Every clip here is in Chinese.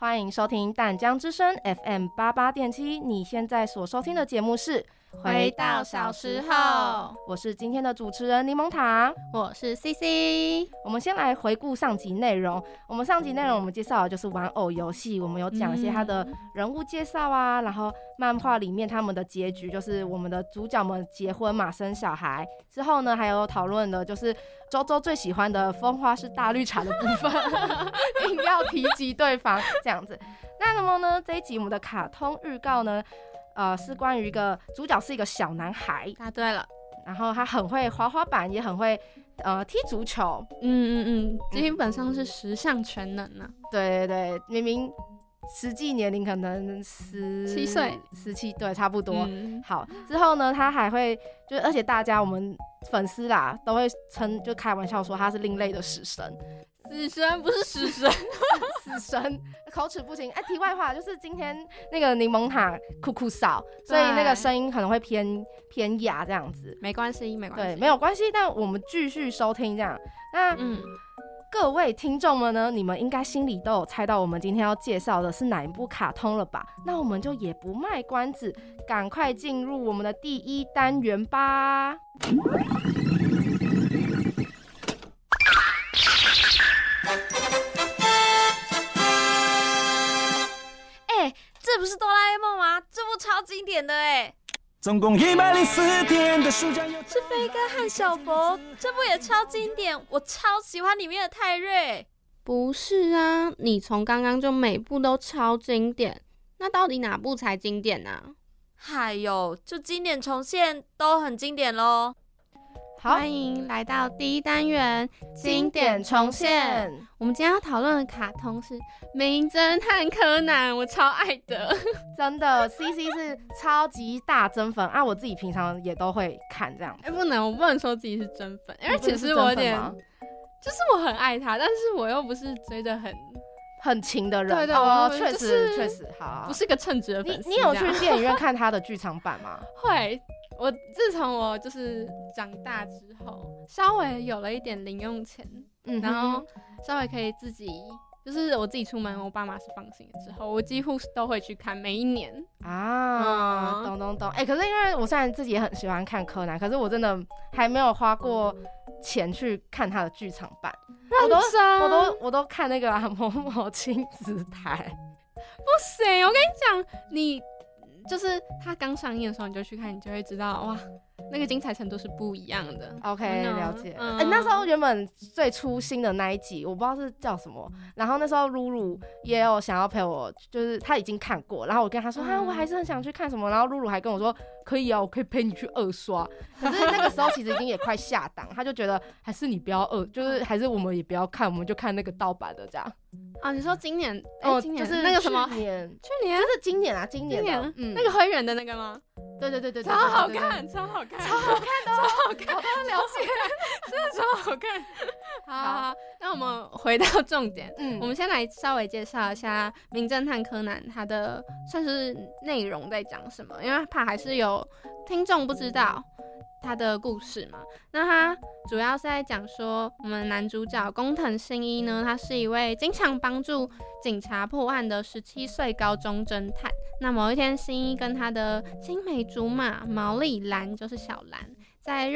欢迎收听淡江之声 FM88.7， 你现在所收听的节目是回到小时候，我是今天的主持人柠檬糖，我是 CC。 我们先来回顾上集内容。我们介绍的就是玩偶游戏，我们有讲一些它的人物介绍啊，然后漫画里面他们的结局就是我们的主角们结婚嘛，生小孩之后呢，还有讨论的就是周周最喜欢的风花是大绿茶的部分硬要提及对方这样子。那么呢，这一集我们的卡通预告呢，是关于一个主角是一个小男孩，答对了，然后他很会滑滑板，也很会踢足球，基本上是十项全能啊。对对对，明明实际年龄可能17岁，对，差不多。好，之后呢，他还会就，而且大家我们粉丝啦都会称，就开玩笑说他是另类的死神。死神不是死神死神口齿不清。题外话，就是今天那个柠檬塔酷酷少，所以那个声音可能会偏哑这样子。没关系，对，没有关系，但我们继续收听这样。那各位听众们呢，你们应该心里都有猜到我们今天要介绍的是哪一部卡通了吧？那我们就也不卖关子，赶快进入我们的第一单元吧。这不是哆啦 A 梦吗？这部超经典的耶，总共104天的暑假游，是飞哥和小佛，这部也超经典，我超喜欢里面的泰瑞。不是啊，你从刚刚就每部都超经典，那到底哪部才经典啊？还有就经典重现都很经典咯。欢迎来到第一单元经典重现。我们今天要讨论的卡通是名侦探柯南，我超爱的真的 CC 是超级大真粉啊，我自己平常也都会看这样。我不能说自己是真粉，因为其实我有点就是我很爱他，但是我又不是追得很勤的人。对，确实好，不是个称职的粉丝。你有去电影院看他的剧场版吗？会，我自从我就是长大之后，稍微有了一点零用钱，然后稍微可以自己，就是我自己出门，我爸妈是放心的之后，我几乎都会去看每一年啊。懂。可是因为我虽然自己也很喜欢看柯南，可是我真的还没有花过钱去看他的剧场版。我都看那个某某亲子台。不行，我跟你讲，你就是它刚上映的时候你就去看，你就会知道，哇，那个精彩程度是不一样的。 OK， 了解。那时候原本最初新的那一集我不知道是叫什么，然后那时候露露也有想要陪我，就是她已经看过，然后我跟她说我还是很想去看什么，然后露露还跟我说可以啊，我可以陪你去二刷。可是那个时候其实已经也快下档她就觉得还是你不要就是还是我们也不要看，我们就看那个盗版的这样啊。你说今年今年就是那个什么去年就是今年那个灰原的那个吗？对，超好看，了解，真的超好看。好，那我们回到重点，我们先来稍微介绍一下《名侦探柯南》它的算是内容在讲什么，因为怕还是有听众不知道他的故事嘛。那他主要是在讲说，我们男主角工藤新一呢，他是一位经常帮助警察破案的17岁高中侦探。那某一天，新一跟他的青梅竹马毛利兰，就是小兰，在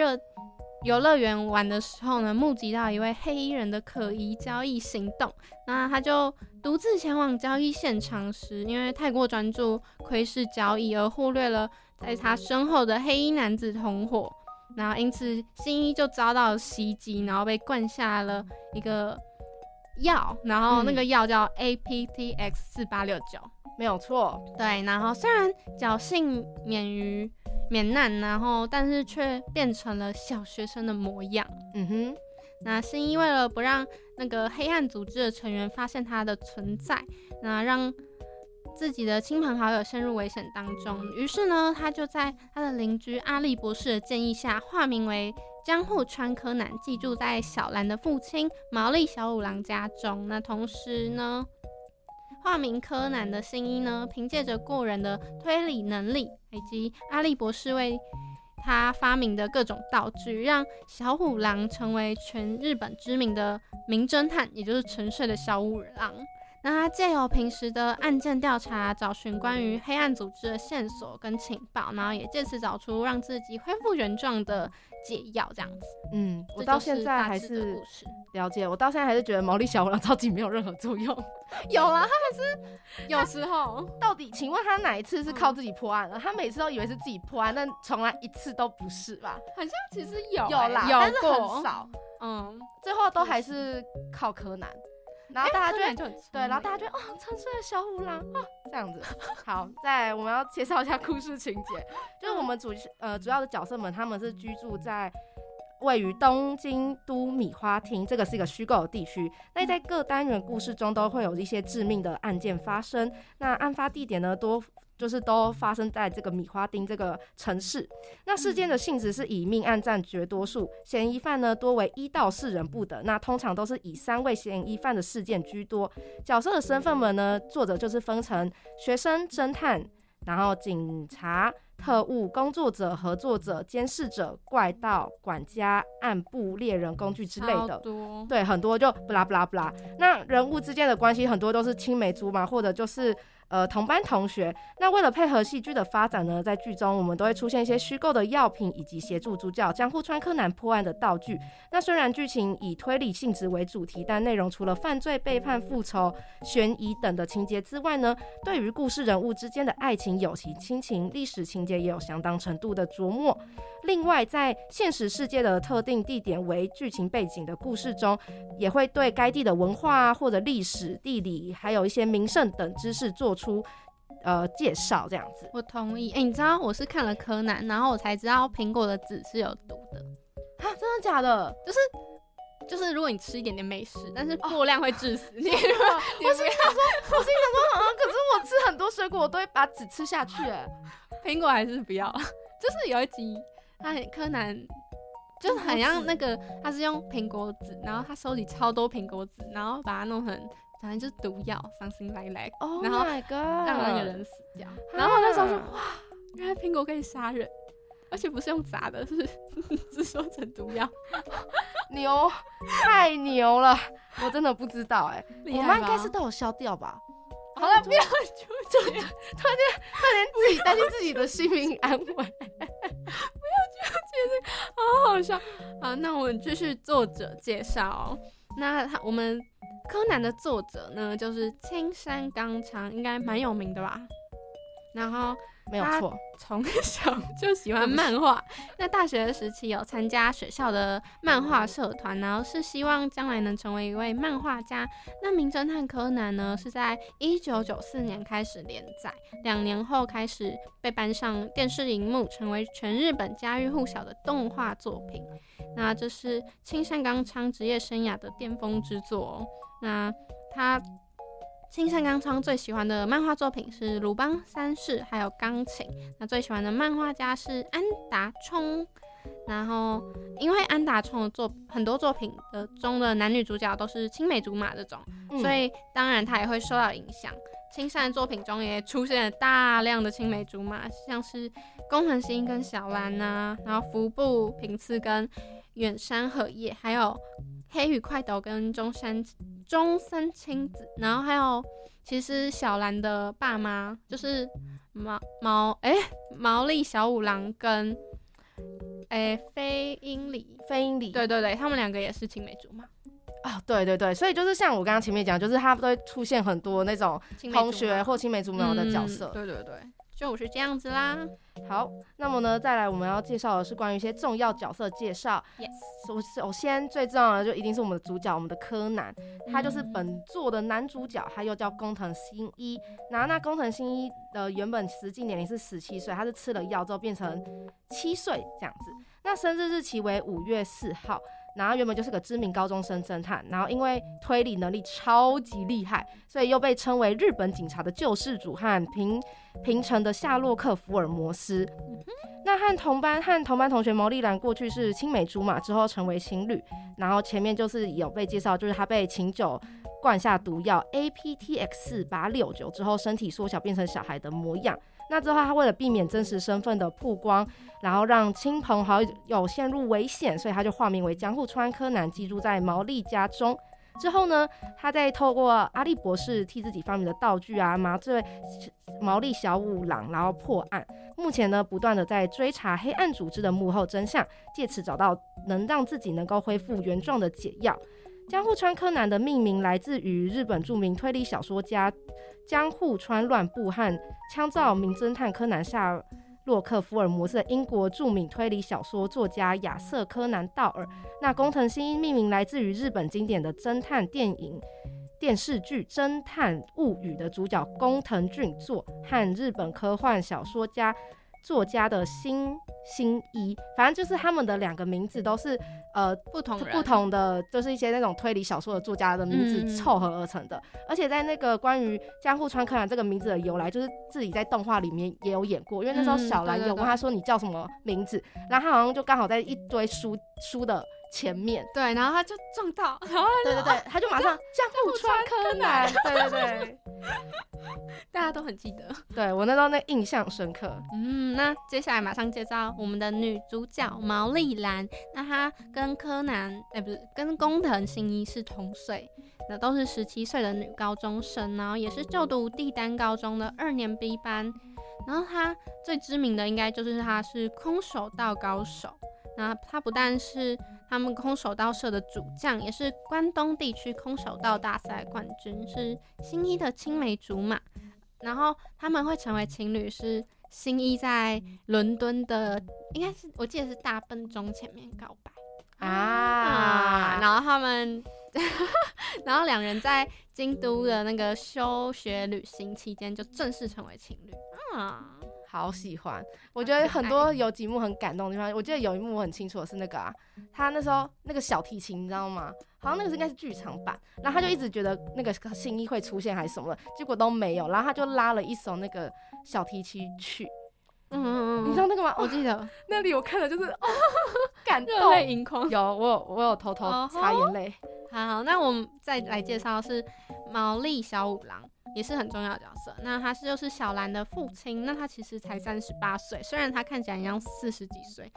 游乐园玩的时候呢，目击到一位黑衣人的可疑交易行动。那他就独自前往交易现场时，因为太过专注窥视交易，而忽略了在他身后的黑衣男子同伙，然后因此新一就遭到袭击，然后被灌下了一个药，然后那个药叫 APTX4869，没有错。对，然后虽然侥幸免难，然后但是却变成了小学生的模样。那新一为了不让那个黑暗组织的成员发现他的存在，那让自己的亲朋好友陷入危险当中，于是呢，他就在他的邻居阿笠博士的建议下，化名为江户川柯南，寄住在小兰的父亲毛利小五郎家中。那同时呢，化名柯南的新一呢，凭借着过人的推理能力，以及阿笠博士为他发明的各种道具，让小五郎成为全日本知名的名侦探，也就是沉睡的小五郎。那他借由平时的案件调查，找寻关于黑暗组织的线索跟情报，然后也借此找出让自己恢复原状的解药，这样子。嗯，我到现在还是了解，我到现在还是觉得毛利小五郎超级没有任何作用。有啊，他还是有时候。到底请问他哪一次是靠自己破案了？他每次都以为是自己破案，但从来一次都不是吧？好像其实有啦，但是很少。嗯，最后都还是靠柯南。然后大家就对，然后大家就哦，沉睡的小五郎啊，这样子。好，再来我们要介绍一下故事情节，就是我们主要的角色们，他们是居住在位于东京都米花町，这个是一个虚构的地区。那在各单元故事中都会有一些致命的案件发生，那案发地点呢都发生在这个米花町这个城市。那事件的性质是以命案占绝多数，嫌疑犯呢多为1到4人不等，那通常都是以3位嫌疑犯的事件居多。角色的身份们呢，作者就是分成学生、侦探，然后警察、特务、工作者、合作者、监视者、怪盗、管家、暗部、猎人、工具之类的，对，很多就不啦不啦不啦。那人物之间的关系很多都是青梅竹马，或者就是同班同学。那为了配合戏剧的发展呢，在剧中我们都会出现一些虚构的药品，以及协助主角江户川柯南破案的道具。那虽然剧情以推理性质为主题，但内容除了犯罪、背叛、复仇、悬疑等的情节之外呢，对于故事人物之间的爱情、友情、亲情、历史情节也有相当程度的琢磨。另外，在现实世界的特定地点为剧情背景的故事中，也会对该地的文化啊，或者历史、地理，还有一些名胜等知识做出介绍，这样子。我同意。你知道我是看了柯南，然后我才知道苹果的籽是有毒的。啊，真的假的？就是如果你吃一点点没事，但是过量会致死你。我心想说啊，可是我吃很多水果，我都会把籽吃下去。苹果还是不要。就是有一集，柯南就是很像那个，他是用苹果籽，然后他收集超多苹果籽，然后把它弄成。反正就是毒药 ，something like that， 然后让那个人死掉。然后那时候就哇，原来苹果可以杀人，而且不是用砸的，是制作成毒药，牛，太牛了！我真的不知道我妈应该是都有消掉吧。好了，不要突然间自己担心自己的性命安危，不要纠结，好好笑。好，那我们继续作者介绍。那我们柯南的作者呢，就是青山刚昌，应该蛮有名的吧？然后没有错，从小就喜欢漫画。那大学时期有参加学校的漫画社团，然后是希望将来能成为一位漫画家。那名侦探柯南呢，是在1994年开始连载，2年后开始被搬上电视荧幕，成为全日本家喻户晓的动画作品。那这是青山刚昌职业生涯的巅峰之作。那青山刚昌最喜欢的漫画作品是鲁邦三世还有钢琴，那最喜欢的漫画家是安达充，然后因为安达充很多作品中的男女主角都是青梅竹马这种，所以当然他也会受到影响。青山的作品中也出现了大量的青梅竹马，像是宫藤新一跟小兰啊，然后服部平次跟远山和叶，还有黑羽快斗跟中森青子，然后还有其实小兰的爸妈就是毛利小五郎跟飞鹰里，对对对，他们两个也是青梅竹马。哦，对对对，所以就是像我刚刚前面讲，就是他都会出现很多那种同学或青梅竹马的角色。对对对，就是这样子啦。好，那么呢，再来我们要介绍的是关于一些重要角色介绍。Yes， 首先最重要的就一定是我们的主角，我们的柯南，他就是本作的男主角，他又叫工藤新一。那工藤新一的原本实际年龄是17岁，他是吃了药之后变成7岁这样子。那生日日期为5月4号。然后原本就是个知名高中生侦探，然后因为推理能力超级厉害，所以又被称为日本警察的救世主和平成的夏洛克·福尔摩斯。那和同班同学毛利兰过去是青梅竹马，之后成为情侣。然后前面就是有被介绍，就是他被琴酒灌下毒药 APTX4869 之后，身体缩小变成小孩的模样。那之后他为了避免真实身份的曝光，然后让亲朋好友陷入危险，所以他就化名为江户川柯南，寄住在毛利家中。之后呢，他再透过阿笠博士替自己发明的道具啊，麻醉毛利小五郎，然后破案。目前呢，不断的在追查黑暗组织的幕后真相，借此找到能让自己能够恢复原状的解药。江户川柯南的命名来自于日本著名推理小说家江户川乱步和枪造名侦探柯南夏洛克福尔摩斯的英国著名推理小说作家亚瑟柯南道尔。那工藤新一命名来自于日本经典的侦探电影电视剧《侦探物语》的主角工藤俊作和日本科幻小说家作家的新一，反正就是他们的两个名字都是不同的，就是一些那种推理小说的作家的名字凑合而成的。而且在那个关于江户川柯南这个名字的由来，就是自己在动画里面也有演过，因为那时候小兰有问他说你叫什么名字，然后他好像就刚好在一堆书的前面，对，然后他就撞到，然后对对对，他就马上江户川柯南，对对对，大家都很记得，对我那时候那印象深刻。那接下来马上介绍我们的女主角毛利兰，那她跟柯南，不是，跟工藤新一是同岁，那都是17岁的女高中生，然后也是就读帝丹高中的2年 B 班，然后她最知名的应该就是她是空手道高手。那他不但是他们空手道社的主将，也是关东地区空手道大赛冠军，是新一的青梅竹马。然后他们会成为情侣，是新一在伦敦的，应该是我记得是大笨钟前面告白啊。然后他们然后两人在京都的那个休学旅行期间就正式成为情侣啊。好喜欢，我觉得很多有几幕很感动的地方。我记得有一幕我很清楚的是那个啊，他那时候那个小提琴，你知道吗？好像那个应该是剧场版，然后他就一直觉得那个新一会出现还是什么的，结果都没有，然后他就拉了一首那个小提琴曲。你知道那个吗？我记得那里我看了就是感动，热泪盈眶。有，我有偷偷擦眼泪。好，那我们再来介绍是毛利小五郎。也是很重要的角色，那他就是小兰的父亲，那他其实才38岁，虽然他看起来像40几岁，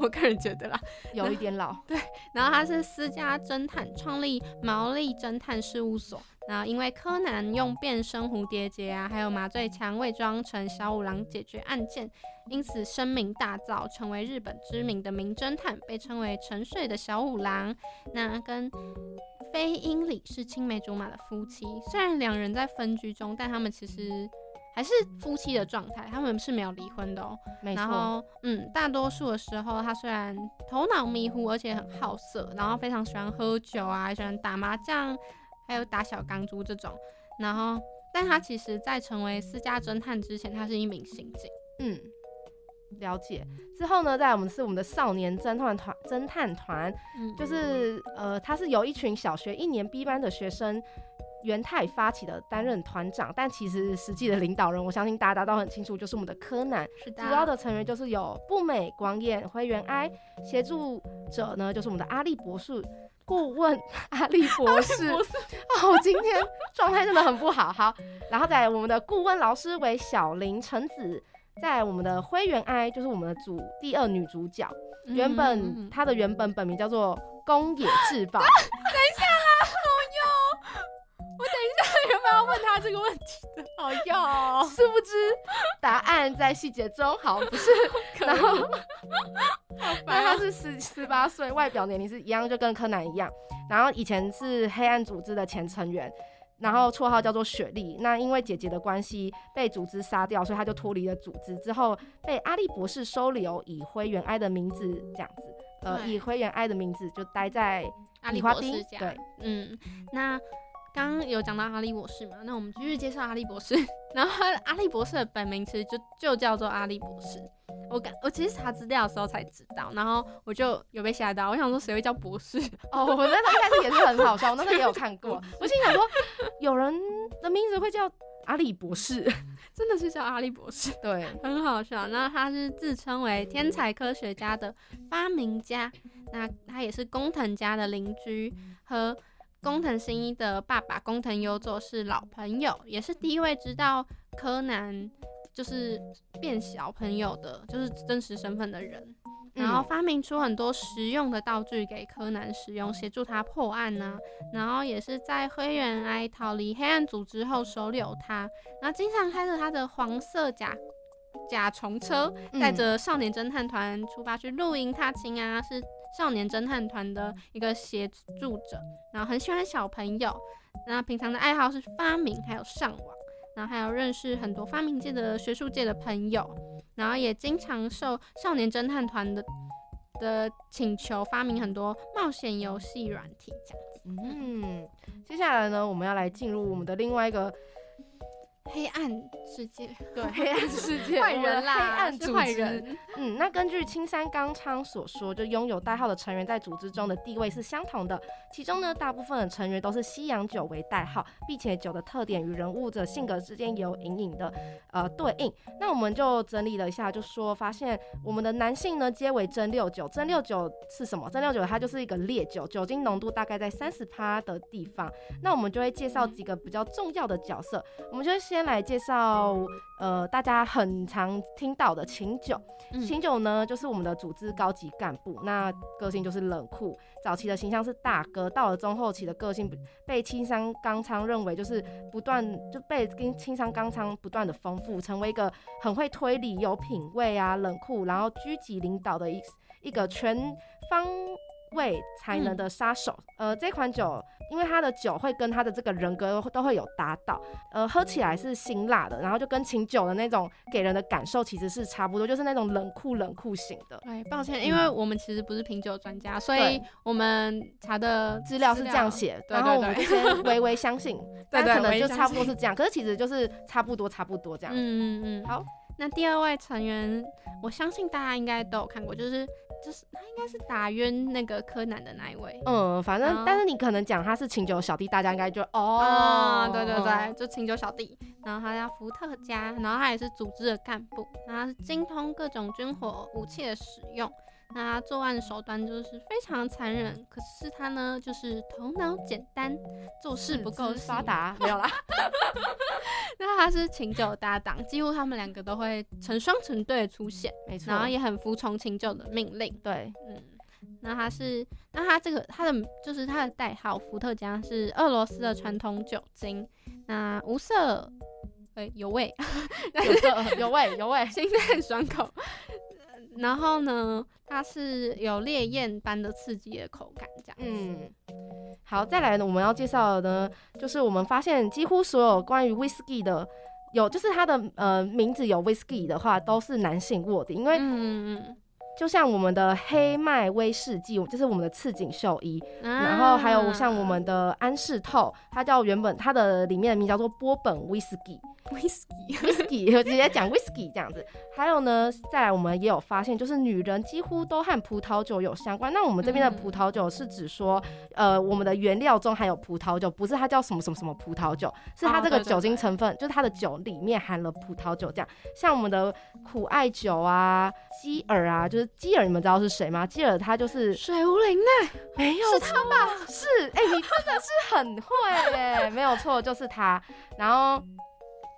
我个人觉得啦，有一点老。对，然后他是私家侦探，创立毛利侦探事务所，然后因为柯南用变身蝴蝶结啊，还有麻醉枪伪装成小五郎解决案件，因此声名大噪，成为日本知名的名侦探，被称为沉睡的小五郎。那跟非英里是青梅竹马的夫妻，虽然两人在分居中，但他们其实还是夫妻的状态，他们是没有离婚的哦。没错。然后，大多数的时候，他虽然头脑迷糊，而且很好色，然后非常喜欢喝酒啊，喜欢打麻将，还有打小钢珠这种。然后，但他其实在成为私家侦探之前，他是一名刑警。了解。之后呢，再来我们的少年侦探团，就是他是由一群小学1年 B 班的学生元太发起的，担任团长，但其实实际的领导人，我相信大家都很清楚，就是我们的柯南。是的。主要的成员就是有步美、广彦、灰原哀，协助者呢就是我们的阿笠博士。顾问阿笠博士，我今天状态真的很不好。好，然后再来我们的顾问老师为小林橙子。再来我们的灰原哀就是我们的第二女主角，她的本名叫做宫野志保。等一下啊，好用，我等一下原本要问她这个问题的，好用哦，殊不知答案在细节中。好，不是，然后那她是18岁，外表年龄是一样，就跟柯南一样，然后以前是黑暗组织的前成员，然后绰号叫做雪莉。那因为姐姐的关系被组织杀掉，所以她就脱离了组织，之后被阿笠博士收留，以灰原哀的名字这样子，以灰原哀的名字就待在阿笠博士家。对，那刚刚有讲到阿笠博士嘛，那我们继续介绍阿笠博士。然后阿笠博士的本名其实就叫做阿笠博士。我其实查资料的时候才知道，然后我就有被吓到，我想说谁会叫博士？哦，我那时候一开始也是很好笑，我那时候也有看过，我心想说有人的名字会叫阿笠博士，真的是叫阿笠博士，对，很好笑。那他是自称为天才科学家的发明家，那他也是工藤家的邻居，和工藤新一的爸爸工藤优作是老朋友，也是第一位知道柯南就是变小朋友的，就是真实身份的人。然后发明出很多实用的道具给柯南使用，协助他破案啊。然后也是在灰原哀逃离黑暗组织后收留他，然后经常开着他的黄色甲虫车，带着少年侦探团出发去露营踏青啊，是少年侦探团的一个协助者，然后很喜欢小朋友，那平常的爱好是发明还有上网，然后还有认识很多发明界的学术界的朋友，然后也经常受少年侦探团的请求发明很多冒险游戏软体这样子。接下来呢，我们要来进入我们的另外一个黑暗世界，对，黑暗世界，坏人啦，黑暗组织，坏人。那根据青山刚昌所说，就拥有代号的成员在组织中的地位是相同的。其中呢，大部分的成员都是西洋酒为代号，并且酒的特点与人物的性格之间有隐隐的对应。那我们就整理了一下，就说发现我们的男性呢，皆为蒸馏酒。蒸馏酒是什么？蒸馏酒它就是一个烈酒，酒精浓度大概在 30% 的地方。那我们就会介绍几个比较重要的角色，我们就先来介绍大家很常听到的琴酒。琴酒呢，就是我们的组织高级干部，那个性就是冷酷，早期的形象是大哥，到了中后期的个性被青山刚昌认为就是不断就被青山刚昌不断的丰富，成为一个很会推理、有品味啊、冷酷，然后狙击领导的一个全方位才能的杀手。这款酒因为它的酒会跟它的这个人格都会有搭到，喝起来是辛辣的，然后就跟琴酒的那种给人的感受其实是差不多，就是那种冷酷型的。对，抱歉，因为我们其实不是品酒专家，所以我们查的资料是这样写，然后我们就先微相信，但可能就差不多是这样，可是其实就是差不多这样。好，那第二位成员，我相信大家应该都有看过，就是他应该是打晕那个柯南的那一位。反正但是你可能讲他是琴酒小弟，大家应该就对，就琴酒小弟。然后他叫伏特加，然后他也是组织的干部，然后他是精通各种军火武器的使用，那他作案手段就是非常残忍，可是他呢就是头脑简单，做事不够发达，没有啦。那他是琴酒搭档，几乎他们两个都会成双成对的出现，没错，然后也很服从琴酒的命令。对，他的代号伏特加是俄罗斯的传统酒精，那无色有味，有味，清淡爽口。然后呢，它是有烈焰般的刺激的口感，这样子。好，再来呢，我们要介绍的呢，就是我们发现几乎所有关于 whisky 的，就是它的名字有 whisky 的话，都是男性卧底，因为就像我们的黑麦威士忌，就是我们的赤井秀一，然后还有像我们的安室透，它的里面的名叫做波本威士忌。Whisky 直接讲 Whisky 这样子。还有呢，再来我们也有发现，就是女人几乎都和葡萄酒有相关。那我们这边的葡萄酒是指说，我们的原料中含有葡萄酒，不是它叫什么什么什么葡萄酒，是它这个酒精成分，就是它的酒里面含了葡萄酒这样。像我们的苦艾酒啊、基尔啊，就是基尔，你们知道是谁吗？基尔他就是水无灵奈，没有错，是他吧？是，你真的是很会没有错，就是他。然后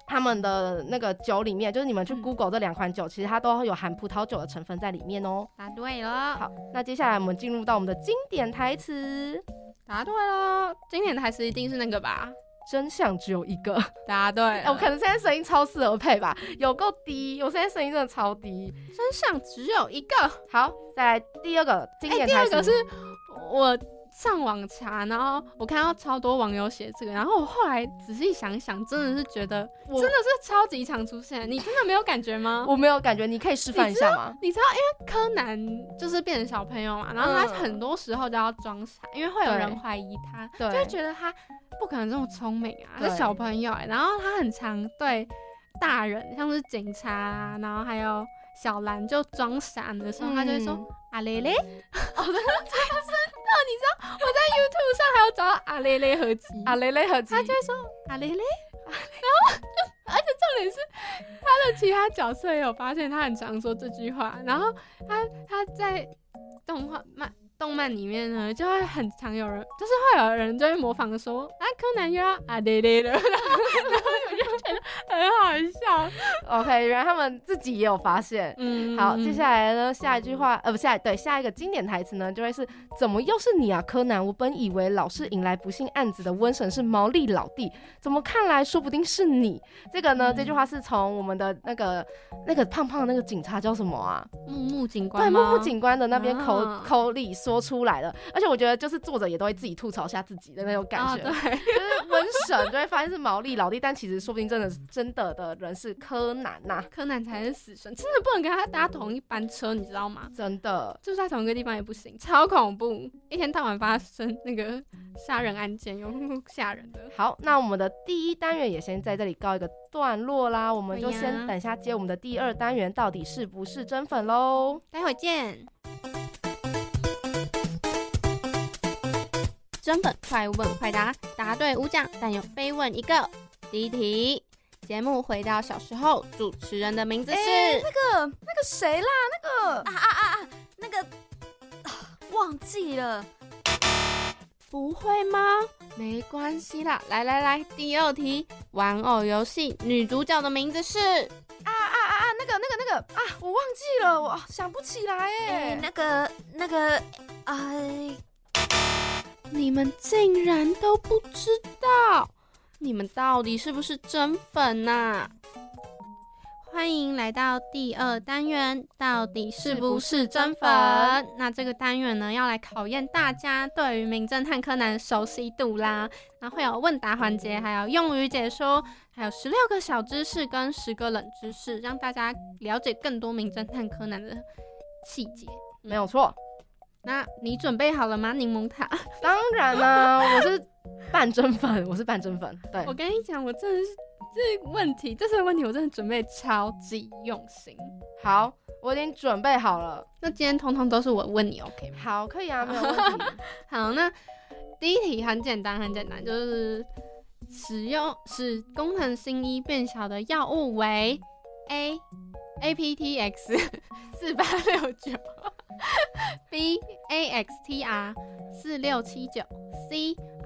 他们的那个酒里面，就是你们去 Google 这两款酒，其实它都有含葡萄酒的成分在里面哦。答对了。好，那接下来我们进入到我们的经典台词。答对了，经典台词一定是那个吧？真相只有一个。答对了。我可能现在声音超适合配吧，有够低，我现在声音真的超低。真相只有一个。好，再来第二个经典台词。第二个是我上网查，然后我看到超多网友写这个，然后我后来仔细想想，真的是觉得真的是超级常出现。你真的没有感觉吗？我没有感觉，你可以示范一下吗？你知道，因为柯南就是变成小朋友嘛，然后他很多时候都要装傻，因为会有人怀疑他，就会觉得他不可能这么聪明啊，他是小朋友然后他很常对大人，像是警察啊，然后还有小兰就装傻的时候，他就会说阿雷雷。你知道我在 YouTube 上还有找到阿雷雷合集，他就会说阿雷雷，然后而且重点是他的其他角色也有发现他很常说这句话，然后他在动漫里面呢，就会很常有人，就是会有人就会模仿说，柯南又要阿雷雷了，然后我就觉得很好笑。OK， 原来他们自己也有发现。嗯，好，接下来呢，下一句话，下一个经典台词呢，就会是怎么又是你啊，柯南？我本以为老是引来不幸案子的瘟神是毛利老弟，怎么看来说不定是你。这个呢，这句话是从我们的那个胖胖的那个警察叫什么啊？木警官吗？对，木警官的那边口里说出来了。而且我觉得就是作者也都会自己吐槽下自己的那种感觉，对，就是瘟神就会发现是毛利老弟，但其实说不定真的的人是柯南呐，柯南才是死神，真的不能跟他搭同一班车，你知道吗？真的，就是在同一个地方也不行，超恐怖，一天到晚发生那个杀人案件，有吓人的。好，那我们的第一单元也先在这里告一个段落啦，我们就先等一下接我们的第二单元，到底是不是真粉咯，待会见。真粉快问快答，答对5奖，但有非问一个。第一题，节目回到小时候，主持人的名字是、那个谁啦，忘记了。不会吗？没关系啦，来，第二题，玩偶游戏女主角的名字是我忘记了，我想不起来哎，你们竟然都不知道。你们到底是不是真粉啊？欢迎来到第二单元，到底是不是真粉？那这个单元呢，要来考验大家对于名侦探柯南的熟悉度啦。那会有问答环节，还有用语解说，还有16个小知识跟10个冷知识，让大家了解更多名侦探柯南的细节。没有错。那你准备好了吗，柠檬塔？当然啦，我是半真粉。对，我跟你讲，我真的是这次的问题我真的准备超级用心。好，我已经准备好了。那今天通都是我问你 OK 吗？好，可以啊，没有问题。好，那第一题很简单，就是使工藤新一变小的药物为 APTX4869 BAXTR4679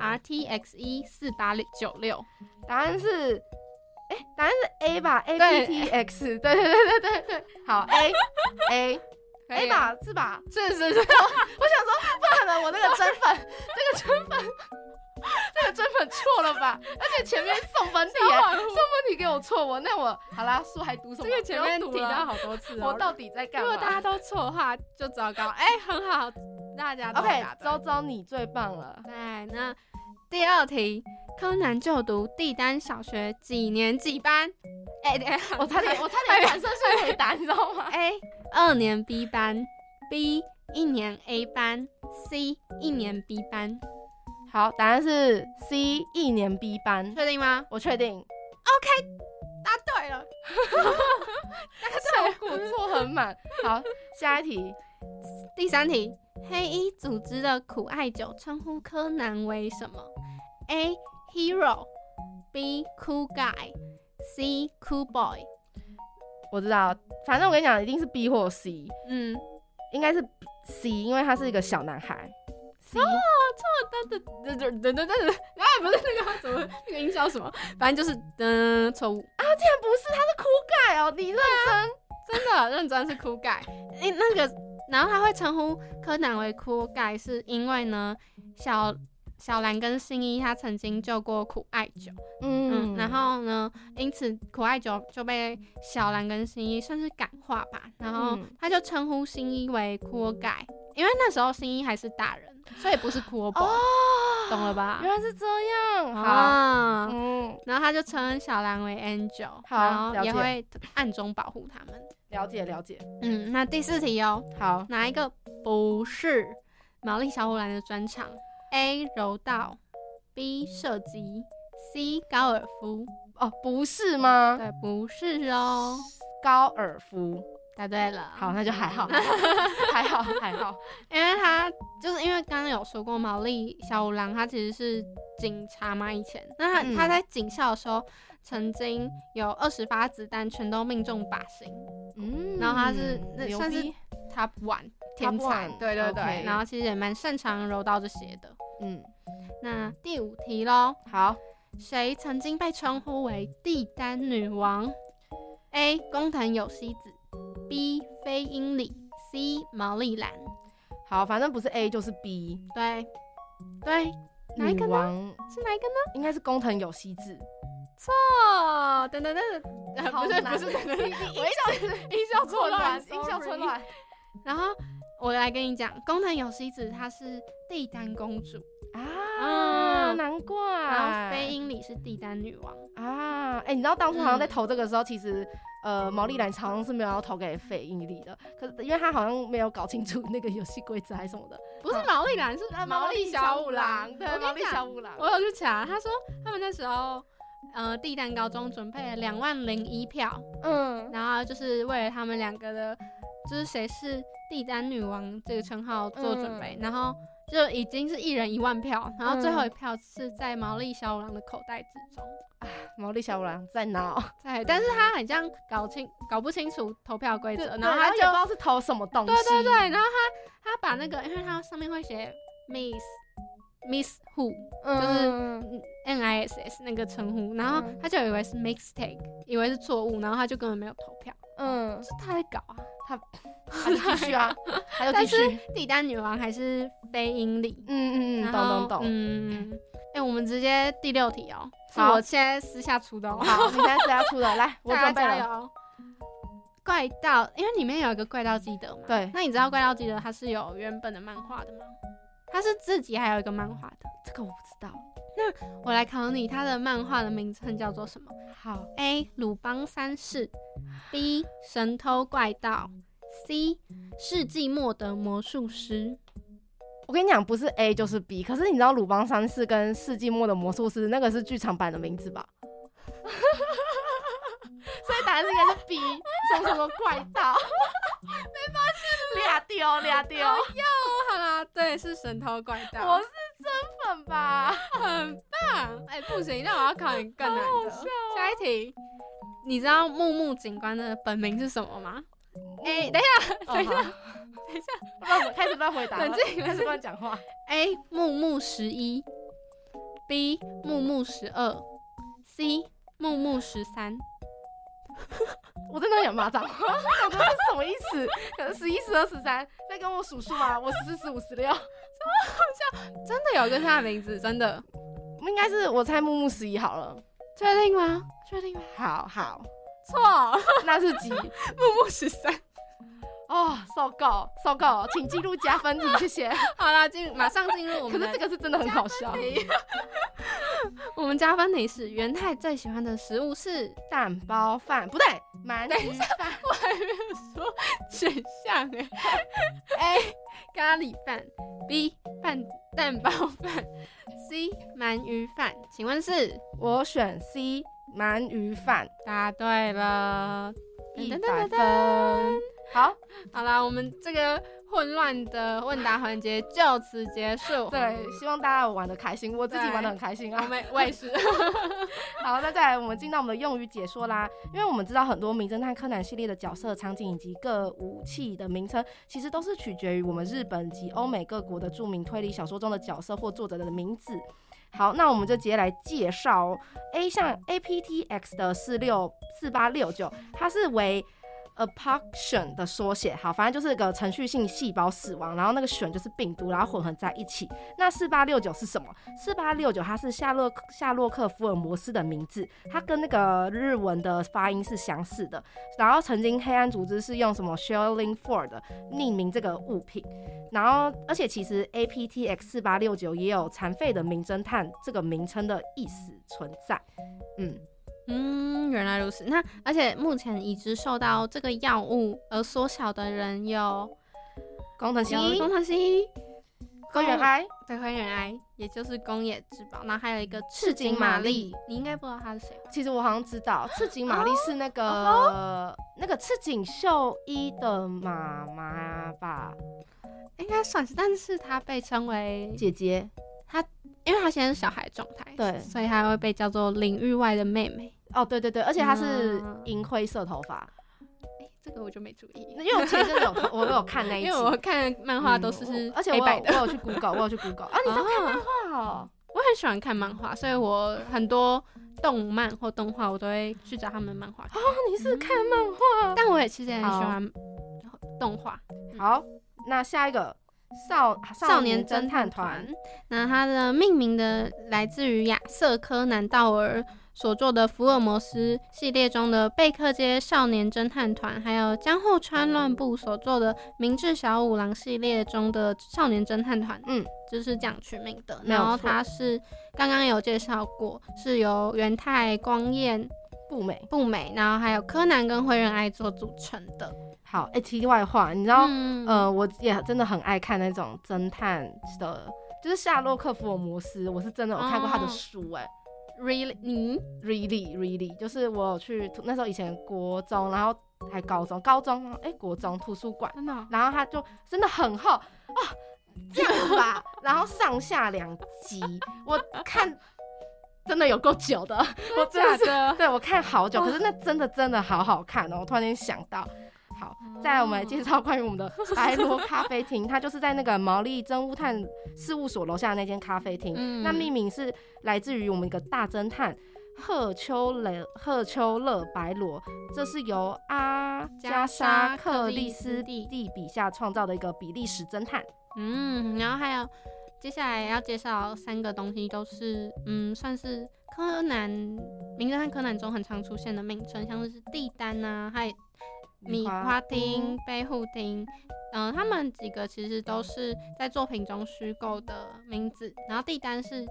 CRTXE4896。 答案是 A 吧， APTX 对，好 A 吧，是吧？是我想说不可能，我那个真粉这个真粉错了吧？而且前面送分题给我错，那我好啦，书还读什么？这个前面提到好多次，我到底在干嘛？如果大家都错的话就糟糕。很好，大家都答对。 OK， 周你最棒了。对，那第二题，柯南就读帝丹小学几年几班？我差点反射性回答，你知道吗？ A2年 B 班， B1年 A 班， C1年 B 班。好，答案是 C1年 B 班。确定吗？我确定。OK， 答对了。效果做很满。好，下一题，第3题，黑衣组织的苦艾酒称呼柯南为什么？ A Hero， B Cool Guy， C Cool Boy。 我知道，反正我跟你讲，一定是 B 或 C。应该是 C， 因为他是一个小男孩。错，不是那个怎么那个音效什么，反正就是错误啊！竟然不是，他是酷盖哦，你认真，真的认真是酷盖。然后他会称呼柯南为酷盖，是因为呢，小兰跟新一他曾经救过苦艾酒，然后呢，因此苦艾酒就被小兰跟新一算是感化吧，然后他就称呼新一为酷盖。因为那时候新一还是大人，所以不是酷宝，懂了吧？原来是这样。好，然后他就称小兰为 Angel， 好，然后也会暗中保护他们。了解。那第4题哦。好，哪一个不是毛利小五郎的专长？ A 柔道， B 射击， C 高尔夫。哦，不是吗？对，不是哦，高尔夫。答对了。好，那就还好。因为刚刚有说过，毛利小五郎他其实是警察嘛，以前那他在警校的时候曾经有20发子弹全都命中靶心，然后他是算是 Top 1 天才，对、okay。 然后其实也蛮擅长柔道这些的。那第5题咯。好，谁曾经被称呼为帝丹女王？ A. 工藤有希子 B. 非英里 C. 毛利兰。好，反正不是 A 就是 B。 对对，哪一个呢？是哪一个呢？应该是工藤有希子。错，等等等，不是，等等，我音效错乱，音效错乱。然后我来跟你讲，工藤有希子她是帝丹公主啊，难怪。然后非英里是帝丹女王啊。哎，你知道当初好像在投这个时候，其实毛利兰好像是没有要投给非英里的，可是因为她好像没有搞清楚那个游戏规则还是什么的。不是毛利兰，是毛利小五郎。对，毛利小五郎。我有去查，他说他们那时候。帝丹高中准备了20,001票，嗯，然后就是为了他们两个的，就是谁是帝丹女王这个称号做准备，然后就已经是1人1万票，然后最后一票是在毛利小五郎的口袋之中。啊，毛利小五郎在哪？在，但是他很像搞不清楚投票规则，然后他就不知道是投什么东西。对对对，然后他把那个，因为他上面会写 Miss Who， 就是 NISS 那个称呼，然后他就以为是 mistake， 以为是错误，然后他就根本没有投票。嗯，是他在搞啊，他就继续啊，他就继续。但是帝丹女王还是非英里。嗯嗯，懂。嗯，哎，我们直接第6题哦，是我现在私下出的哦。好，你现在私下出的，来，我准备了。怪盗，因为里面有一个怪盗基德嘛。对。那你知道怪盗基德他是有原本的漫画的吗？他是自己还有一个漫画的，这个我不知道。那我来考你，他的漫画的名称叫做什么？好 ，A. 鲁邦三世 ，B. 神偷怪盗 ，C. 世纪末的魔术师。我跟你讲，不是 A 就是 B。可是你知道鲁邦三世跟世纪末的魔术师那个是剧场版的名字吧？所以答案是应该是 B， 什么怪盗。被发现了，俩丢。好啦，对，是神偷怪盗。我是真粉吧，很棒。哎，不行，那我要考你更难的。下一题，你知道木木警官的本名是什么吗？哎，等一下，我开始乱回答了，开始乱讲话。A. 木木11 B. 木木12 C. 木木13。我真的有骂脏话，我真的是什么意思？可能11、12、13，在跟我数数吗？我14、15、16，真的好笑，真的有一个他的名字，真的，应该是我猜木木11好了，确定吗？确定吗？好，错，那是几？木木13。哦，受够，请进入加分题，谢谢。好啦，马上进入我们。可是这个是真的很好笑。我们加分题是元太最喜欢的食物是蛋包饭，不对，鳗鱼饭。我还没有说选项哎。A. 咖喱饭 ，B. 蛋包饭 ，C. 鳗鱼饭。请问是？我选 C. 鳗鱼饭。答对了，100分。好啦，我们这个混乱的问答环节就此结束。对，希望大家玩得开心，我自己玩得很开心啊。我也是。好，那再来我们进到我们的用语解说啦。因为我们知道很多名侦探柯南系列的角色、场景以及各武器的名称，其实都是取决于我们日本及欧美各国的著名推理小说中的角色或作者的名字。好，那我们就直接来介绍哦。像 APTX 的4869，它是为APTX4869 的缩写，好，反正就是个程序性细胞死亡，然后那个选就是病毒，然后混合在一起。那4869是什么？4869它是夏洛克福尔摩斯的名字，它跟那个日文的发音是相似的。然后曾经黑暗组织是用什么 Sherling Ford 匿名这个物品。然后而且其实 APTX4869 也有残废的名侦探这个名称的意思存在。原来如此。那而且目前已知受到这个药物而缩小的人有工藤新一、宫原哀，对，宫原哀，也就是宫野志保，然后还有一个赤井玛丽，你应该不知道她是谁吧？其实我好像知道，赤井玛丽是那个赤井秀一的妈妈吧？应该算是，但是她被称为姐姐。因为她现在是小孩状态，对，所以她会被叫做领域外的妹妹。哦，对对对，而且她是银灰色头发。这个我就没注意，因为我前一阵子我有看那一集，因为我看漫画都是黑白的，而且我有去 Google， 啊，你都看漫画哦？我很喜欢看漫画，所以我很多动漫或动画我都会去找他们漫画看。哦，你是看漫画，但我也其实也很喜欢动画。好，那下一个少年侦探团，那它的命名的来自于亚瑟柯南道尔所做的福尔摩斯系列中的贝克街少年侦探团，还有江户川乱步所做的明智小五郎系列中的少年侦探团，就是这样取名的。然后它是刚刚有介绍过，是由元太、光彦、不美，然后还有柯南跟灰原哀作组成的。好，题外话，你知道，我也真的很爱看那种侦探的，就是夏洛克·福尔摩斯，我是真的有看过他的书，Really， 就是我有去那时候以前国中，然后还高中，国中图书馆，真的哦，然后他就真的很厚啊，这样子吧，然后上下两集，我看真的有够久的，我真的是对我看好久，可是那真的好好看哦，我突然间想到。好，再来我们来介绍关于我们的白罗咖啡厅，它就是在那个毛利侦务探事务所楼下的那间咖啡厅，那命名是来自于我们一个大侦探赫丘勒白罗，这是由阿加莎克利斯蒂笔下创造的一个比利时侦探。然后还有接下来要介绍三个东西都是算是柯南名侦探柯南中很常出现的名称，像是地单啊，还有米花町、贝户町，他们几个其实都是在作品中虚构的名字，然后地单是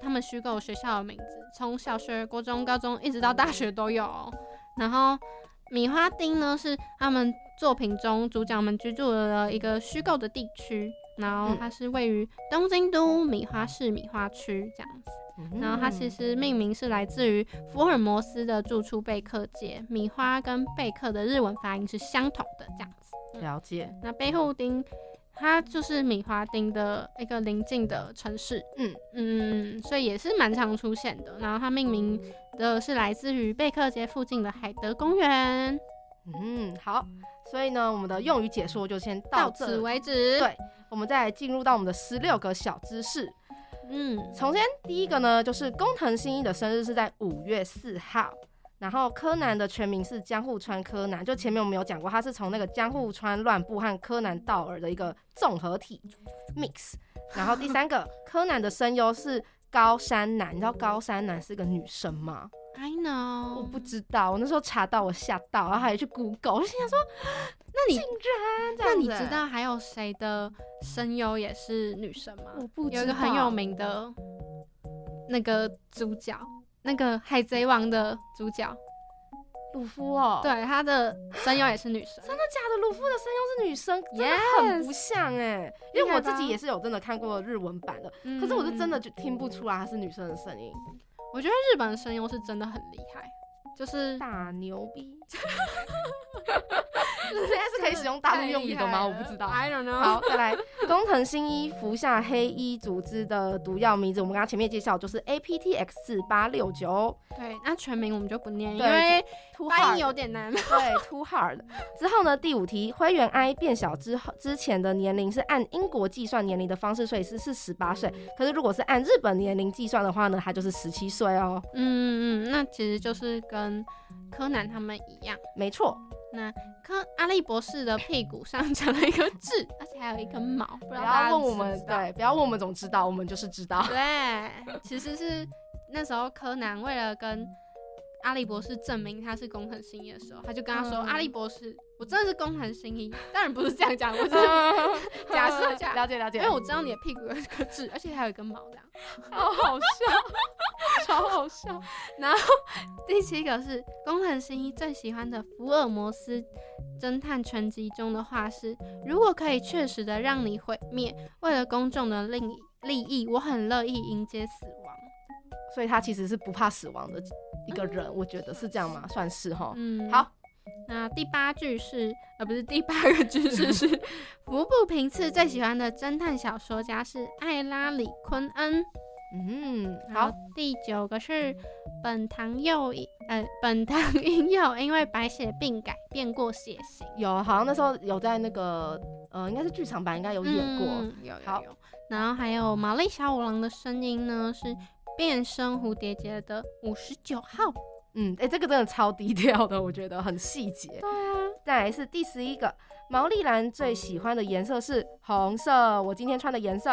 他们虚构学校的名字，从小学、国中、高中一直到大学都有哦。然后米花町呢是他们作品中主角们居住的一个虚构的地区，然后它是位于东京都米花市米花区这样子。然后它其实命名是来自于福尔摩斯的住处贝克街，米花跟贝克的日文发音是相同的这样子。了解。那贝户町它就是米花町的一个邻近的城市，所以也是蛮常出现的。然后它命名的是来自于贝克街附近的海德公园。好，所以呢，我们的用语解说就先到此为止。对，我们再来进入到我们的16个小知识。首先第一个呢，就是工藤新一的生日是在5月4号，然后柯南的全名是江户川柯南，就前面我们有讲过，他是从那个江户川乱步和柯南道尔的一个综合体 mix。 然后第三个柯南的声优是高山南，你知道高山南是个女生吗？I know， 我不知道，我那时候查到我吓到，然后还去 Google， 我就想说，那你知道还有谁的声优也是女生吗？我不知道，有一个很有名的那个主角，那个海贼王的主角鲁夫哦，对，他的声优也是女生。真的假的？鲁夫的声优是女生，真的很不像因为我自己也是有真的看过日文版的，可是我是真的就听不出来她是女生的声音。我觉得日本的声优是真的很厉害，就是大牛逼，现在是可以使用大陆用语的吗？我不知道 ，I don't know。好，再来，工藤新一服下黑衣组织的毒药名字，我们刚刚前面介绍就是 APTX4869。对，那全名我们就不念，因为发音有点难。对 ，Too hard。之后呢，第5题，灰原哀变小之前的年龄是按英国计算年龄的方式，所以是18岁。可是如果是按日本年龄计算的话呢，它就是17岁哦。那其实就是跟柯南他们一样。没错。那阿笠博士的屁股上长了一个痣，而且还有一根毛，不知道大家知不知道？不要问我们，对，不要问我们怎么知道，我们就是知道。对，其实是那时候柯南为了跟阿笠博士证明他是工藤新一的时候，他就跟他说：“阿笠博士，我真的是工藤新一。”当然不是这样讲，我是假设假了解了解，因为我知道你的屁股有一个痣，而且还有一根毛，这样，好笑，超好笑。然后第7个是工藤新一最喜欢的《福尔摩斯侦探全集》中的话是：“如果可以确实的让你毁灭，为了公众的利益，我很乐意迎接死亡。”所以他其实是不怕死亡的一个人，我觉得是这样吗？算是齁。好，那第八个句式是服部平次最喜欢的侦探小说家是艾拉里·昆恩。嗯，好。第9个是本堂英佑因为白血病改变过血型，有好像那时候有在那个应该是剧场版应该有演过，有。然后还有玛丽小五郎的声音呢是变身蝴蝶结的59号，嗯，哎、欸，这个真的超低调的，我觉得很细节。对啊。再来是第11个，毛利兰最喜欢的颜色是红色，我今天穿的颜色。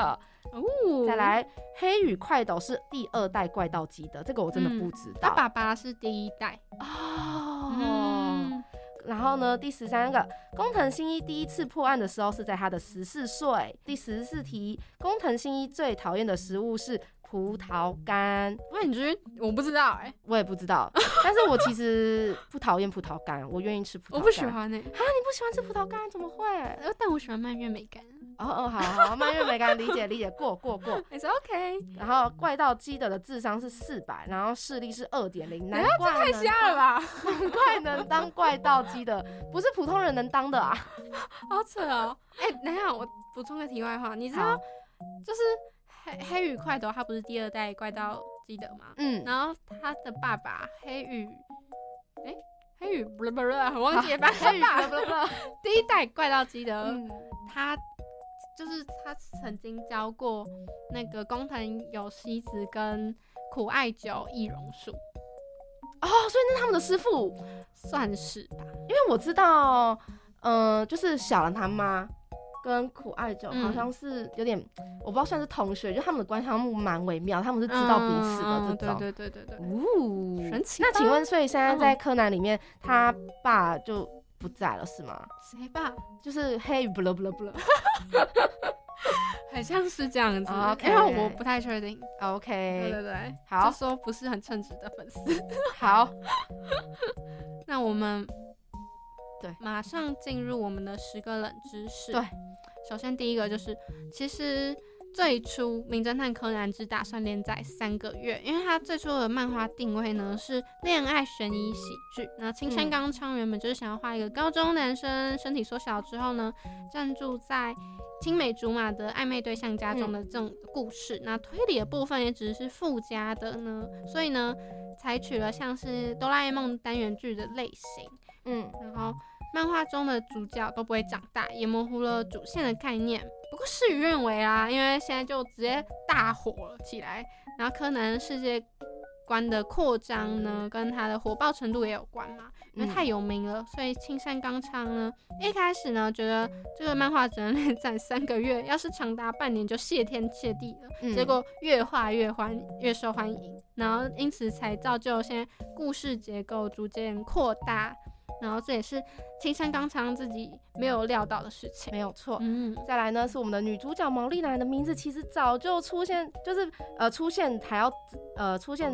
哦，再来黑羽快斗是第2代怪盗基的，这个我真的不知道。他爸爸是第1代哦。嗯，然后呢，第13个，工藤新一第一次破案的时候是在他的14岁。第14题，工藤新一最讨厌的食物是葡萄干。那你觉得？我不知道哎、欸，我也不知道。但是我其实不讨厌葡萄干，我愿意吃葡萄干。我不喜欢哎、欸。啊，你不喜欢吃葡萄干？怎么会？但我喜欢蔓越莓干。哦哦，好，蔓越莓干理解，过。It's OK。然后怪盗基德的智商是400，然后视力是2.0，难怪能。这太瞎了吧！难怪能当怪盗基德，不是普通人能当的啊。好扯哦。哎、欸，等一下，我补充个题外话，你知道，就是黑羽快斗他不是第2代怪盗基德吗？嗯，然后他的爸爸黑羽，我忘记了，反正他爸第1代怪盗基德，他。就是他曾经教过那个工藤有希子跟苦艾久易容术哦，所以那是他们的师傅，算是吧。因为我知道，就是小兰他妈跟苦艾久好像是有点，我不知道算是同学，就他们的关系好像蛮微妙，他们是知道彼此的这种。对。哦，神奇。那请问，所以现在在柯南里面，他爸就不在了是吗？谁吧？就是黑不了不了，很像是这样子，因为我不太确定。OK， 对，好，就说不是很称职的粉丝。好，那我们对马上进入我们的10个冷知识。对，首先第一个就是，其实最初《名侦探柯南》只打算连载3个月，因为他最初的漫画定位呢是恋爱悬疑喜剧。那青山刚昌原本就是想要画一个高中男生身体缩小之后呢，暂住在青梅竹马的暧昧对象家中的这种故事。那推理的部分也只是附加的呢，所以呢，采取了像是哆啦 A 梦单元剧的类型。嗯，然后漫画中的主角都不会长大，也模糊了主线的概念。不过事与愿违啦，因为现在就直接大火了起来。然后柯南世界观的扩张呢，跟他的火爆程度也有关嘛，因为太有名了，所以青山刚昌呢，一开始呢觉得这个漫画只能连载3个月，要是长达半年就谢天谢地了。结果越画越受欢迎，然后因此才造就现在故事结构逐渐扩大。然后这也是青山刚昌自己没有料到的事情，没有错。再来呢是我们的女主角毛利兰的名字，其实早就出现，就是出现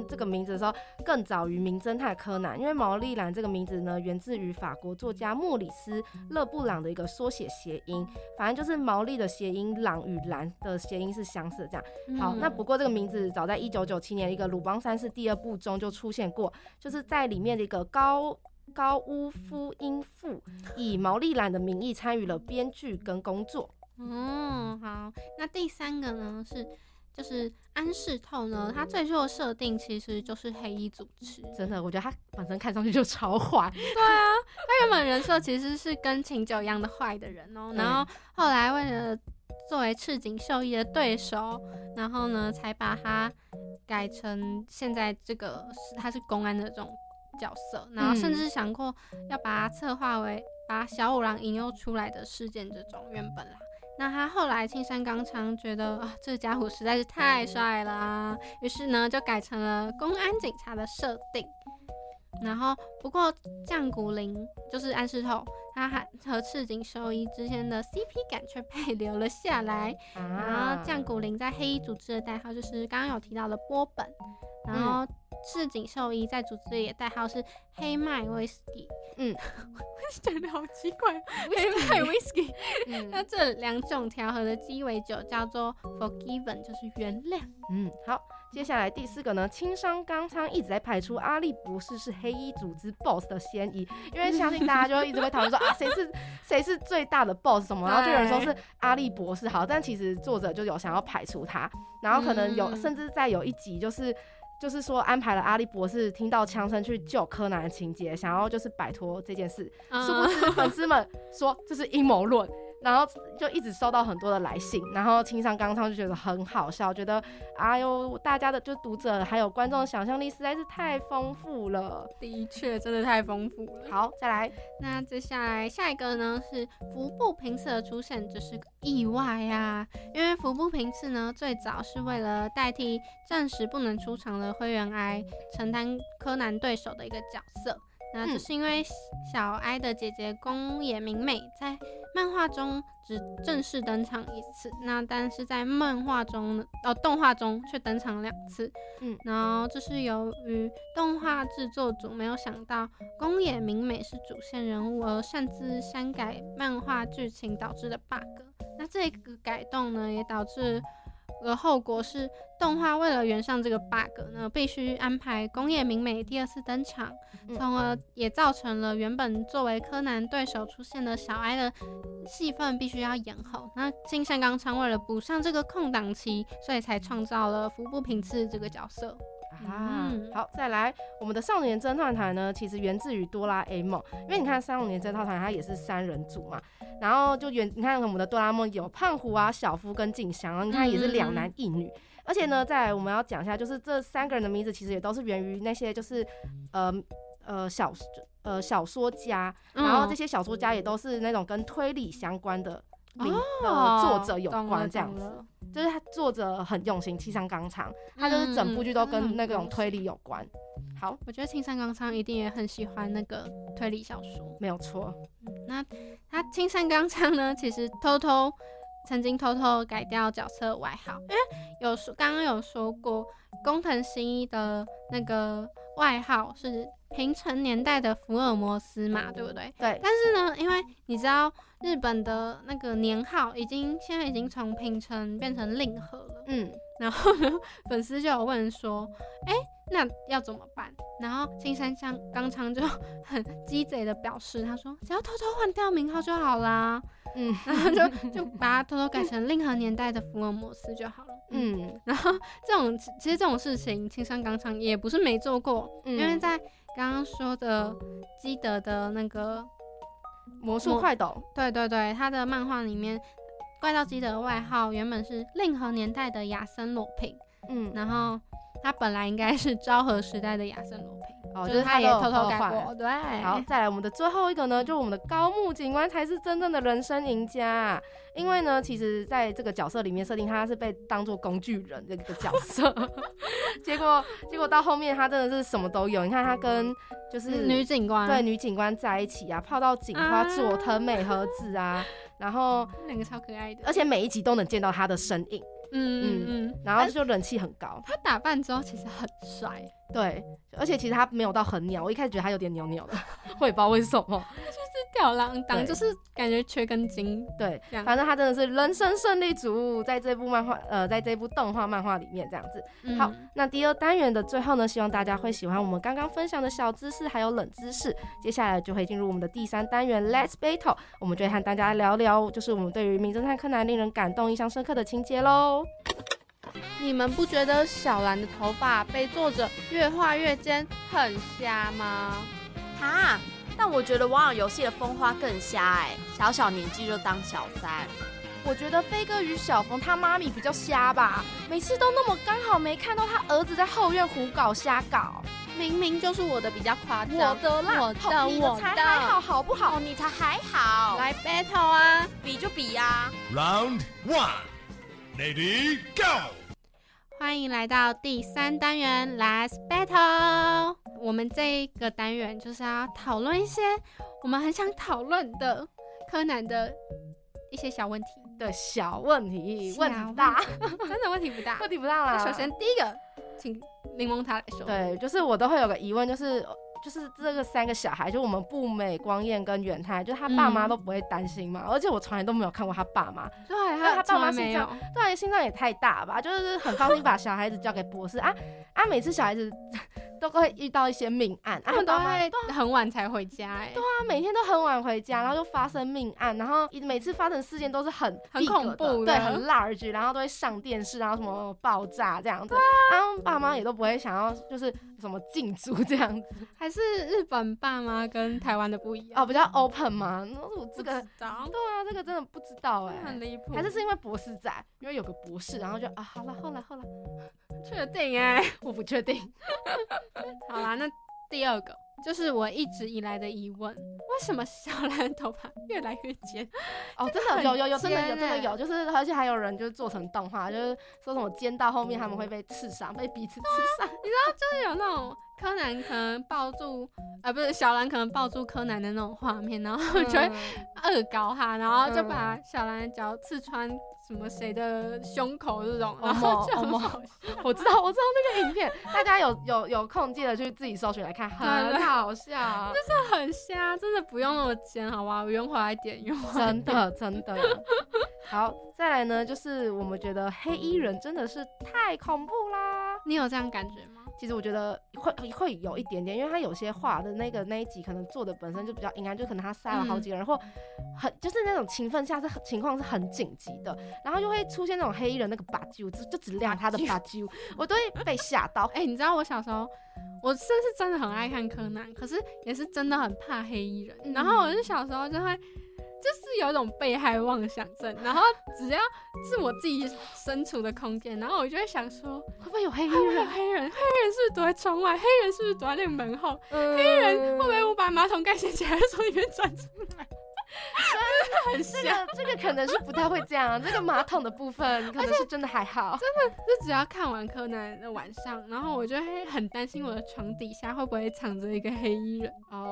这个名字的时候更早于名侦探柯南，因为毛利兰这个名字呢源自于法国作家莫里斯勒布朗的一个缩写谐音，反正就是毛利的谐音，朗与兰的谐音是相似的这样。好，那不过这个名字早在1997年一个鲁邦三世第2部中就出现过，就是在里面的一个高屋夫英妇以毛利兰的名义参与了编剧跟工作。好，那第3个呢是，就是安室透呢，他最初的设定其实就是黑衣主持。真的，我觉得他本身看上去就超坏。对啊，他原本人设其实是跟琴酒一样的坏的人哦，然后后来为了作为赤井秀一的对手，然后呢才把他改成现在这个他是公安的这种角色，然后甚至想过要把它策划为把小五郎引诱出来的事件这种原本啦。那他后来青山刚昌觉得这家伙实在是太帅了啊，于是呢就改成了公安警察的设定。然后不过降谷零就是安室透，他和赤井秀一之间的 CP 感却被留了下来。然后降谷零在黑衣组织的代号就是刚刚有提到的波本，然后赤井秀一在组织里的代号是黑麦威士忌。我觉得好奇怪，黑麦威士忌。那这2种调和的鸡尾酒叫做 Forgiven， 就是原谅。好，接下来第四个呢，青商刚昌一直在排除阿力博士是黑衣组织 BOSS 的嫌疑，因为相信大家就一直会讨论说啊，谁是最大的 BOSS 什么，然后就有人说是阿力博士好，但其实作者就有想要排除他，然后可能有甚至在有一集就是说安排了阿力博士听到枪声去救柯南的情节，想要就是摆脱这件事，殊不知粉丝们说这是阴谋论，然后就一直收到很多的来信，然后青山刚昌就觉得很好笑，觉得哎呦大家的就读者还有观众的想象力实在是太丰富了，的确真的太丰富了。好，再来，那接下来下一个呢是服部平次的出现只是个意外啊，因为服部平次呢最早是为了代替暂时不能出场的灰原哀承担柯南对手的一个角色，那就是因为小哀的姐姐宫野明美在漫画中只正式登场一次，那但是在漫画中动画中却登场2次，然后就是由于动画制作组没有想到宫野明美是主线人物而擅自删改漫画剧情导致的 bug， 那这个改动呢也导致而后果是动画为了圆上这个 bug 呢必须安排宫野明美第2次登场，从而也造成了原本作为柯南对手出现的小哀的戏份必须要延后，那青山刚昌为了补上这个空档期，所以才创造了服部平次这个角色啊。好，再来我们的少年侦探团呢其实源自于哆啦 A 梦，因为你看少年侦探团它也是3人组嘛，然后就你看我们的哆啦 A 梦有胖虎啊、小夫跟静香，然后你看也是2男1女，而且呢再来我们要讲一下就是这3个人的名字其实也都是源于那些就是小说家，然后这些小说家也都是那种跟推理相关的作者有关这样子，就是他作者很用心，青山刚昌他就是整部剧都跟那种推理有关。好，我觉得青山刚昌一定也很喜欢那个推理小说，没有错。那他青山刚昌呢其实曾经偷偷改掉角色外号，因为刚刚有说过工藤新一的那个外号是平成年代的福尔摩斯嘛，对不对？对。但是呢因为你知道日本的那个年号现在已经从平成变成令和了，然后呢粉丝就有问说那要怎么办，然后青山刚昌就很鸡贼的表示，他说只要偷偷换掉名号就好啦，然后就把它偷偷改成令和年代的福尔摩斯就好了，然后其实这种事情青山刚昌也不是没做过，因为在刚刚说的基德的那个魔术快斗，对对对，他的漫画里面怪盗基德的外号原本是令和年代的亚森罗平，然后他本来应该是昭和时代的亚森罗平，就是他也偷偷改过，对。好，再来我们的最后一个呢，就我们的高木警官才是真正的人生赢家，因为呢，其实在这个角色里面设定他是被当作工具人这个角色，结果到后面他真的是什么都有，你看他跟就是女警官，对，女警官在一起啊，泡到警花佐藤美和子啊，然后那个超可爱的，而且每一集都能见到他的身影。然后就人气很高。他打扮之后其实很帅，对，而且其实他没有到很鸟，我一开始觉得他有点扭扭的，我也不知道为什么，就是吊郎当，就是感觉缺根筋。对，反正他真的是人生胜利组，在这部动画漫画里面这样子。好，那第二单元的最后呢，希望大家会喜欢我们刚刚分享的小知识还有冷知识。接下来就会进入我们的第3单元 Let's Battle， 我们就会和大家聊聊，就是我们对于名侦探柯南令人感动、印象深刻的情节喽。你们不觉得小兰的头发被作者越画越尖很瞎吗？哈，但我觉得网友游戏的风花更瞎小小年纪就当小三。我觉得飞哥与小冯他妈咪比较瞎吧，每次都那么刚好没看到他儿子在后院胡搞瞎搞。明明就是我的比较夸张，我的才还好，好不好？你才还好。来 battle 啊，比就比啊。Round 1。Lady Go， 欢迎来到第3单元 Last Battle。 我们这个单元就是要讨论一些我们很想讨论的柯南的一些小问题的小问题，问题不大，真的问题不大，问题不大啦。首先第一个请柠檬塔来说，对，就是我都会有个疑问，就是就是这个三个小孩，就我们步美、光彦跟元泰，就他爸妈都不会担心嘛、而且我从来都没有看过他爸妈，对，他爸妈心脏，对，心脏也太大吧，就是很放心把小孩子交给博士啊，每次小孩子都会遇到一些命案，他们都会很晚才回家、对啊，每天都很晚回家，然后就发生命案，然后每次发生事件都是很恐怖的，对，很 large， 然后都会上电视，然后什么爆炸这样子，然后爸妈也都不会想要就是什么禁足这样子。还是日本爸妈跟台湾的不一样哦，比较 open 嘛，我这个对啊，这个真的不知道很离谱。还是因为博士在，因为有个博士，然后就啊，好了，确定我不确定。好啦，那第二个就是我一直以来的疑问，为什么小兰头发越来越尖？哦，真的有真的有，就是而且还有人就是做成动画，就是说什么尖到后面他们会被刺伤，被彼此刺伤，你知道就是有那种。柯南可能抱住不是小兰可能抱住柯南的那种画面，然后就会恶搞他，然后就把小兰的脚刺穿什么谁的胸口这种，然后就很好笑。我知道那个影片，大家有空记得去自己搜寻来看，很好笑，就是很瞎，真的不用那么尖，好不好？圆滑一点，真的。好，再来呢，就是我们觉得黑衣人真的是太恐怖啦，你有这样感觉吗？其实我觉得会有一点点，因为他有些画的那一集可能做的本身就比较阴暗，就可能他杀了好几个人，或很就是那种情分下是情况是很紧急的，然后就会出现那种黑衣人那个把揪，就只亮他的把揪，我都会被吓到。你知道我小时候，我甚至真的很爱看柯南，可是也是真的很怕黑衣人，然后我就小时候就会。就是有一种被害妄想症，然后只要是我自己身处的空间，然后我就会想说，会不会有黑衣人？黑人是不是躲在窗外？黑人是不是躲在那个门后？黑人会不会我把马桶盖掀起来从里面钻出来？这个可能是不太会这样，这个马桶的部分可能是真的还好，真的就只要看完柯南的晚上，然后我就会很担心我的床底下会不会藏着一个黑衣人，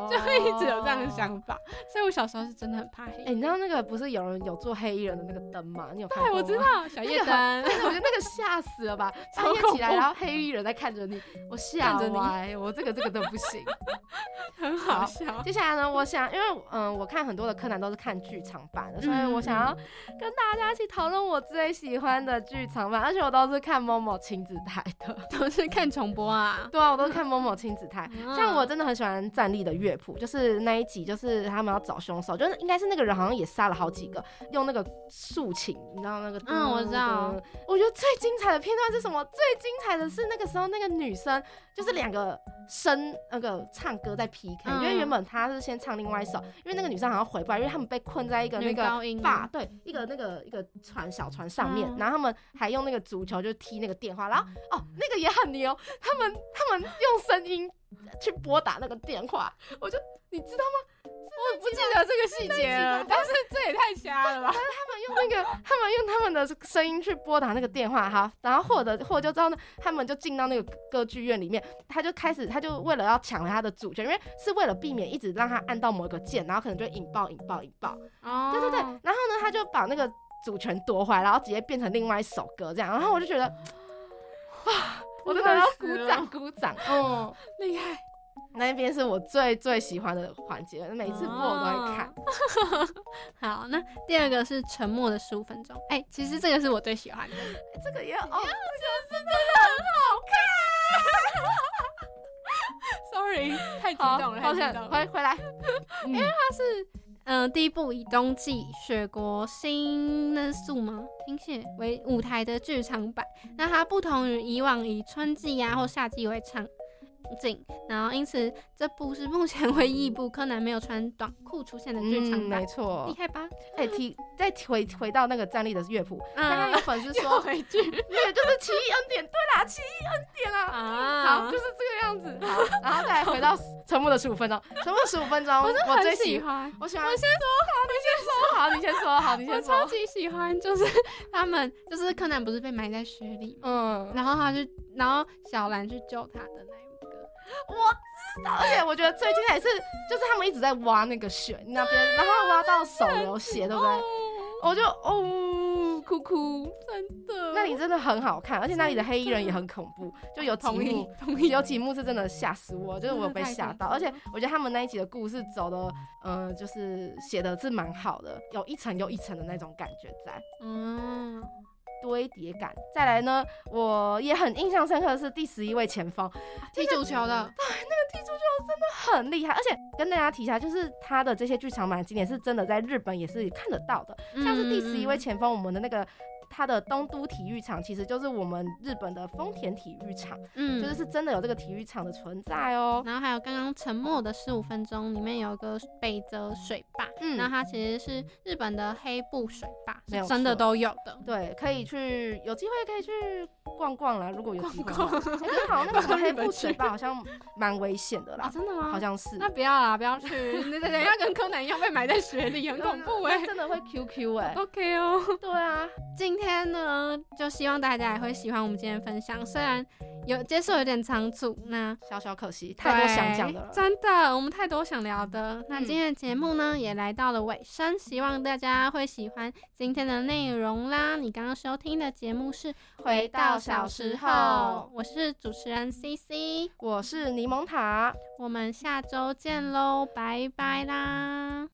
就会一直有这样的想法，所以我小时候是真的很怕黑衣人。你知道那个不是有人有做黑衣人的那个灯吗？你有看过吗？对，我知道小夜灯，我觉得那个吓死了吧，半夜起来然后黑衣人在看着你，我吓歪，我这个都不行，很好笑。接下来呢，我想因为我看很多的柯南都是看剧场版的，所以我想要跟大家一起讨论我最喜欢的剧场版，而且我都是看某某亲子台的，都是看重播啊。对啊，我都是看某某亲子台。像我真的很喜欢站立的乐谱，就是那一集，就是他们要找凶手，就是应该是那个人好像也杀了好几个，用那个竖琴，你知道那个？我知道。我觉得最精彩的片段是什么？最精彩的是那个时候那个女生就是两个声那个唱歌在 PK，因为原本她是先唱另外一首，因为那个女生好像回不来，因为他们被困在一个那个坝，对，一个那个一个船小船上面，然后他们还用那个足球就踢那个电话，然后那个也很牛，他们用声音去拨打那个电话，你知道吗？我不记得这个细节了，但是这也太瞎了吧！他们用他们的声音去拨打那个电话，哈，然后或者就知道呢，他们就进到那个歌剧院里面，他就为了要抢回他的主权，因为是为了避免一直让他按到某一个键，然后可能就引爆，哦，对，然后呢，他就把那个主权夺回来，然后直接变成另外一首歌这样，然后我就觉得，哇，我真的要鼓掌，厉害。那边是我最最喜欢的环节，每次播我都会看。好，那第二个是沉默的15分钟。其实这个是我最喜欢的，这个也哦，这个是真的很好看。Sorry， 太激动了，好，回来，因为它是。第一部以冬季雪国新那素吗新蟹为舞台的剧场版，那它不同于以往以春季或夏季为场景，然后因此这部是目前唯一一部柯南没有穿短裤出现的剧场版，没错，厉害吧？再回到那个站立的乐谱，刚刚有粉丝说回去，对，就是奇异恩典，对啦，奇异恩典啊，好，就是这个样子。好，然后再回到沉默的15分钟，沉默15分钟，我最喜欢，我先说好，你先说好，我超级喜欢，就是他们，就是柯南不是被埋在雪里，然后小兰去救他的那一幕。我知道，而且我觉得最精彩是，就是他们一直在挖那个雪那边，然后挖到手流血，对不对？我就哭哭，真的。那里真的很好看，而且那里的黑衣人也很恐怖，就有几幕，有几幕是真的吓死我，就是我有被吓到。而且我觉得他们那一集的故事走的，就是写的是蛮好的，有一层又一层的那种感觉在。嗯。堆叠感。再来呢，我也很印象深刻的是第11位前锋踢足球的，对，那个踢足球真的很厉害。而且跟大家提一下，就是他的这些剧场版经典是真的在日本也是看得到的，像是第11位前锋，我们的那个他的东都体育场其实就是我们日本的丰田体育场，就是真的有这个体育场的存在哦。然后还有刚刚沉默的15分钟里面有一个北泽水坝，然后它其实是日本的黑布水坝，是真的都有的。对，可以去，有机会可以去逛逛啦，如果有机会。逛逛欸，可是好像那个什么黑布水坝好像蛮危险的啦。啊，真的吗？好像是。那不要啦，不要去，你等一下跟柯南一样被埋在雪里，很恐怖哎，欸，真的会 QQ 哎，欸。OK 哦。对啊，今天呢，就希望大家也会喜欢我们今天的分享，虽然有接受有点仓促，那小小可惜，太多想讲的了，真的，我们太多想聊的。那今天的节目呢，也来到了尾声，希望大家会喜欢今天的内容啦。你刚刚收听的节目是《回到小时候》，我是主持人 CC， 我是柠檬塔，我们下周见喽，拜拜啦。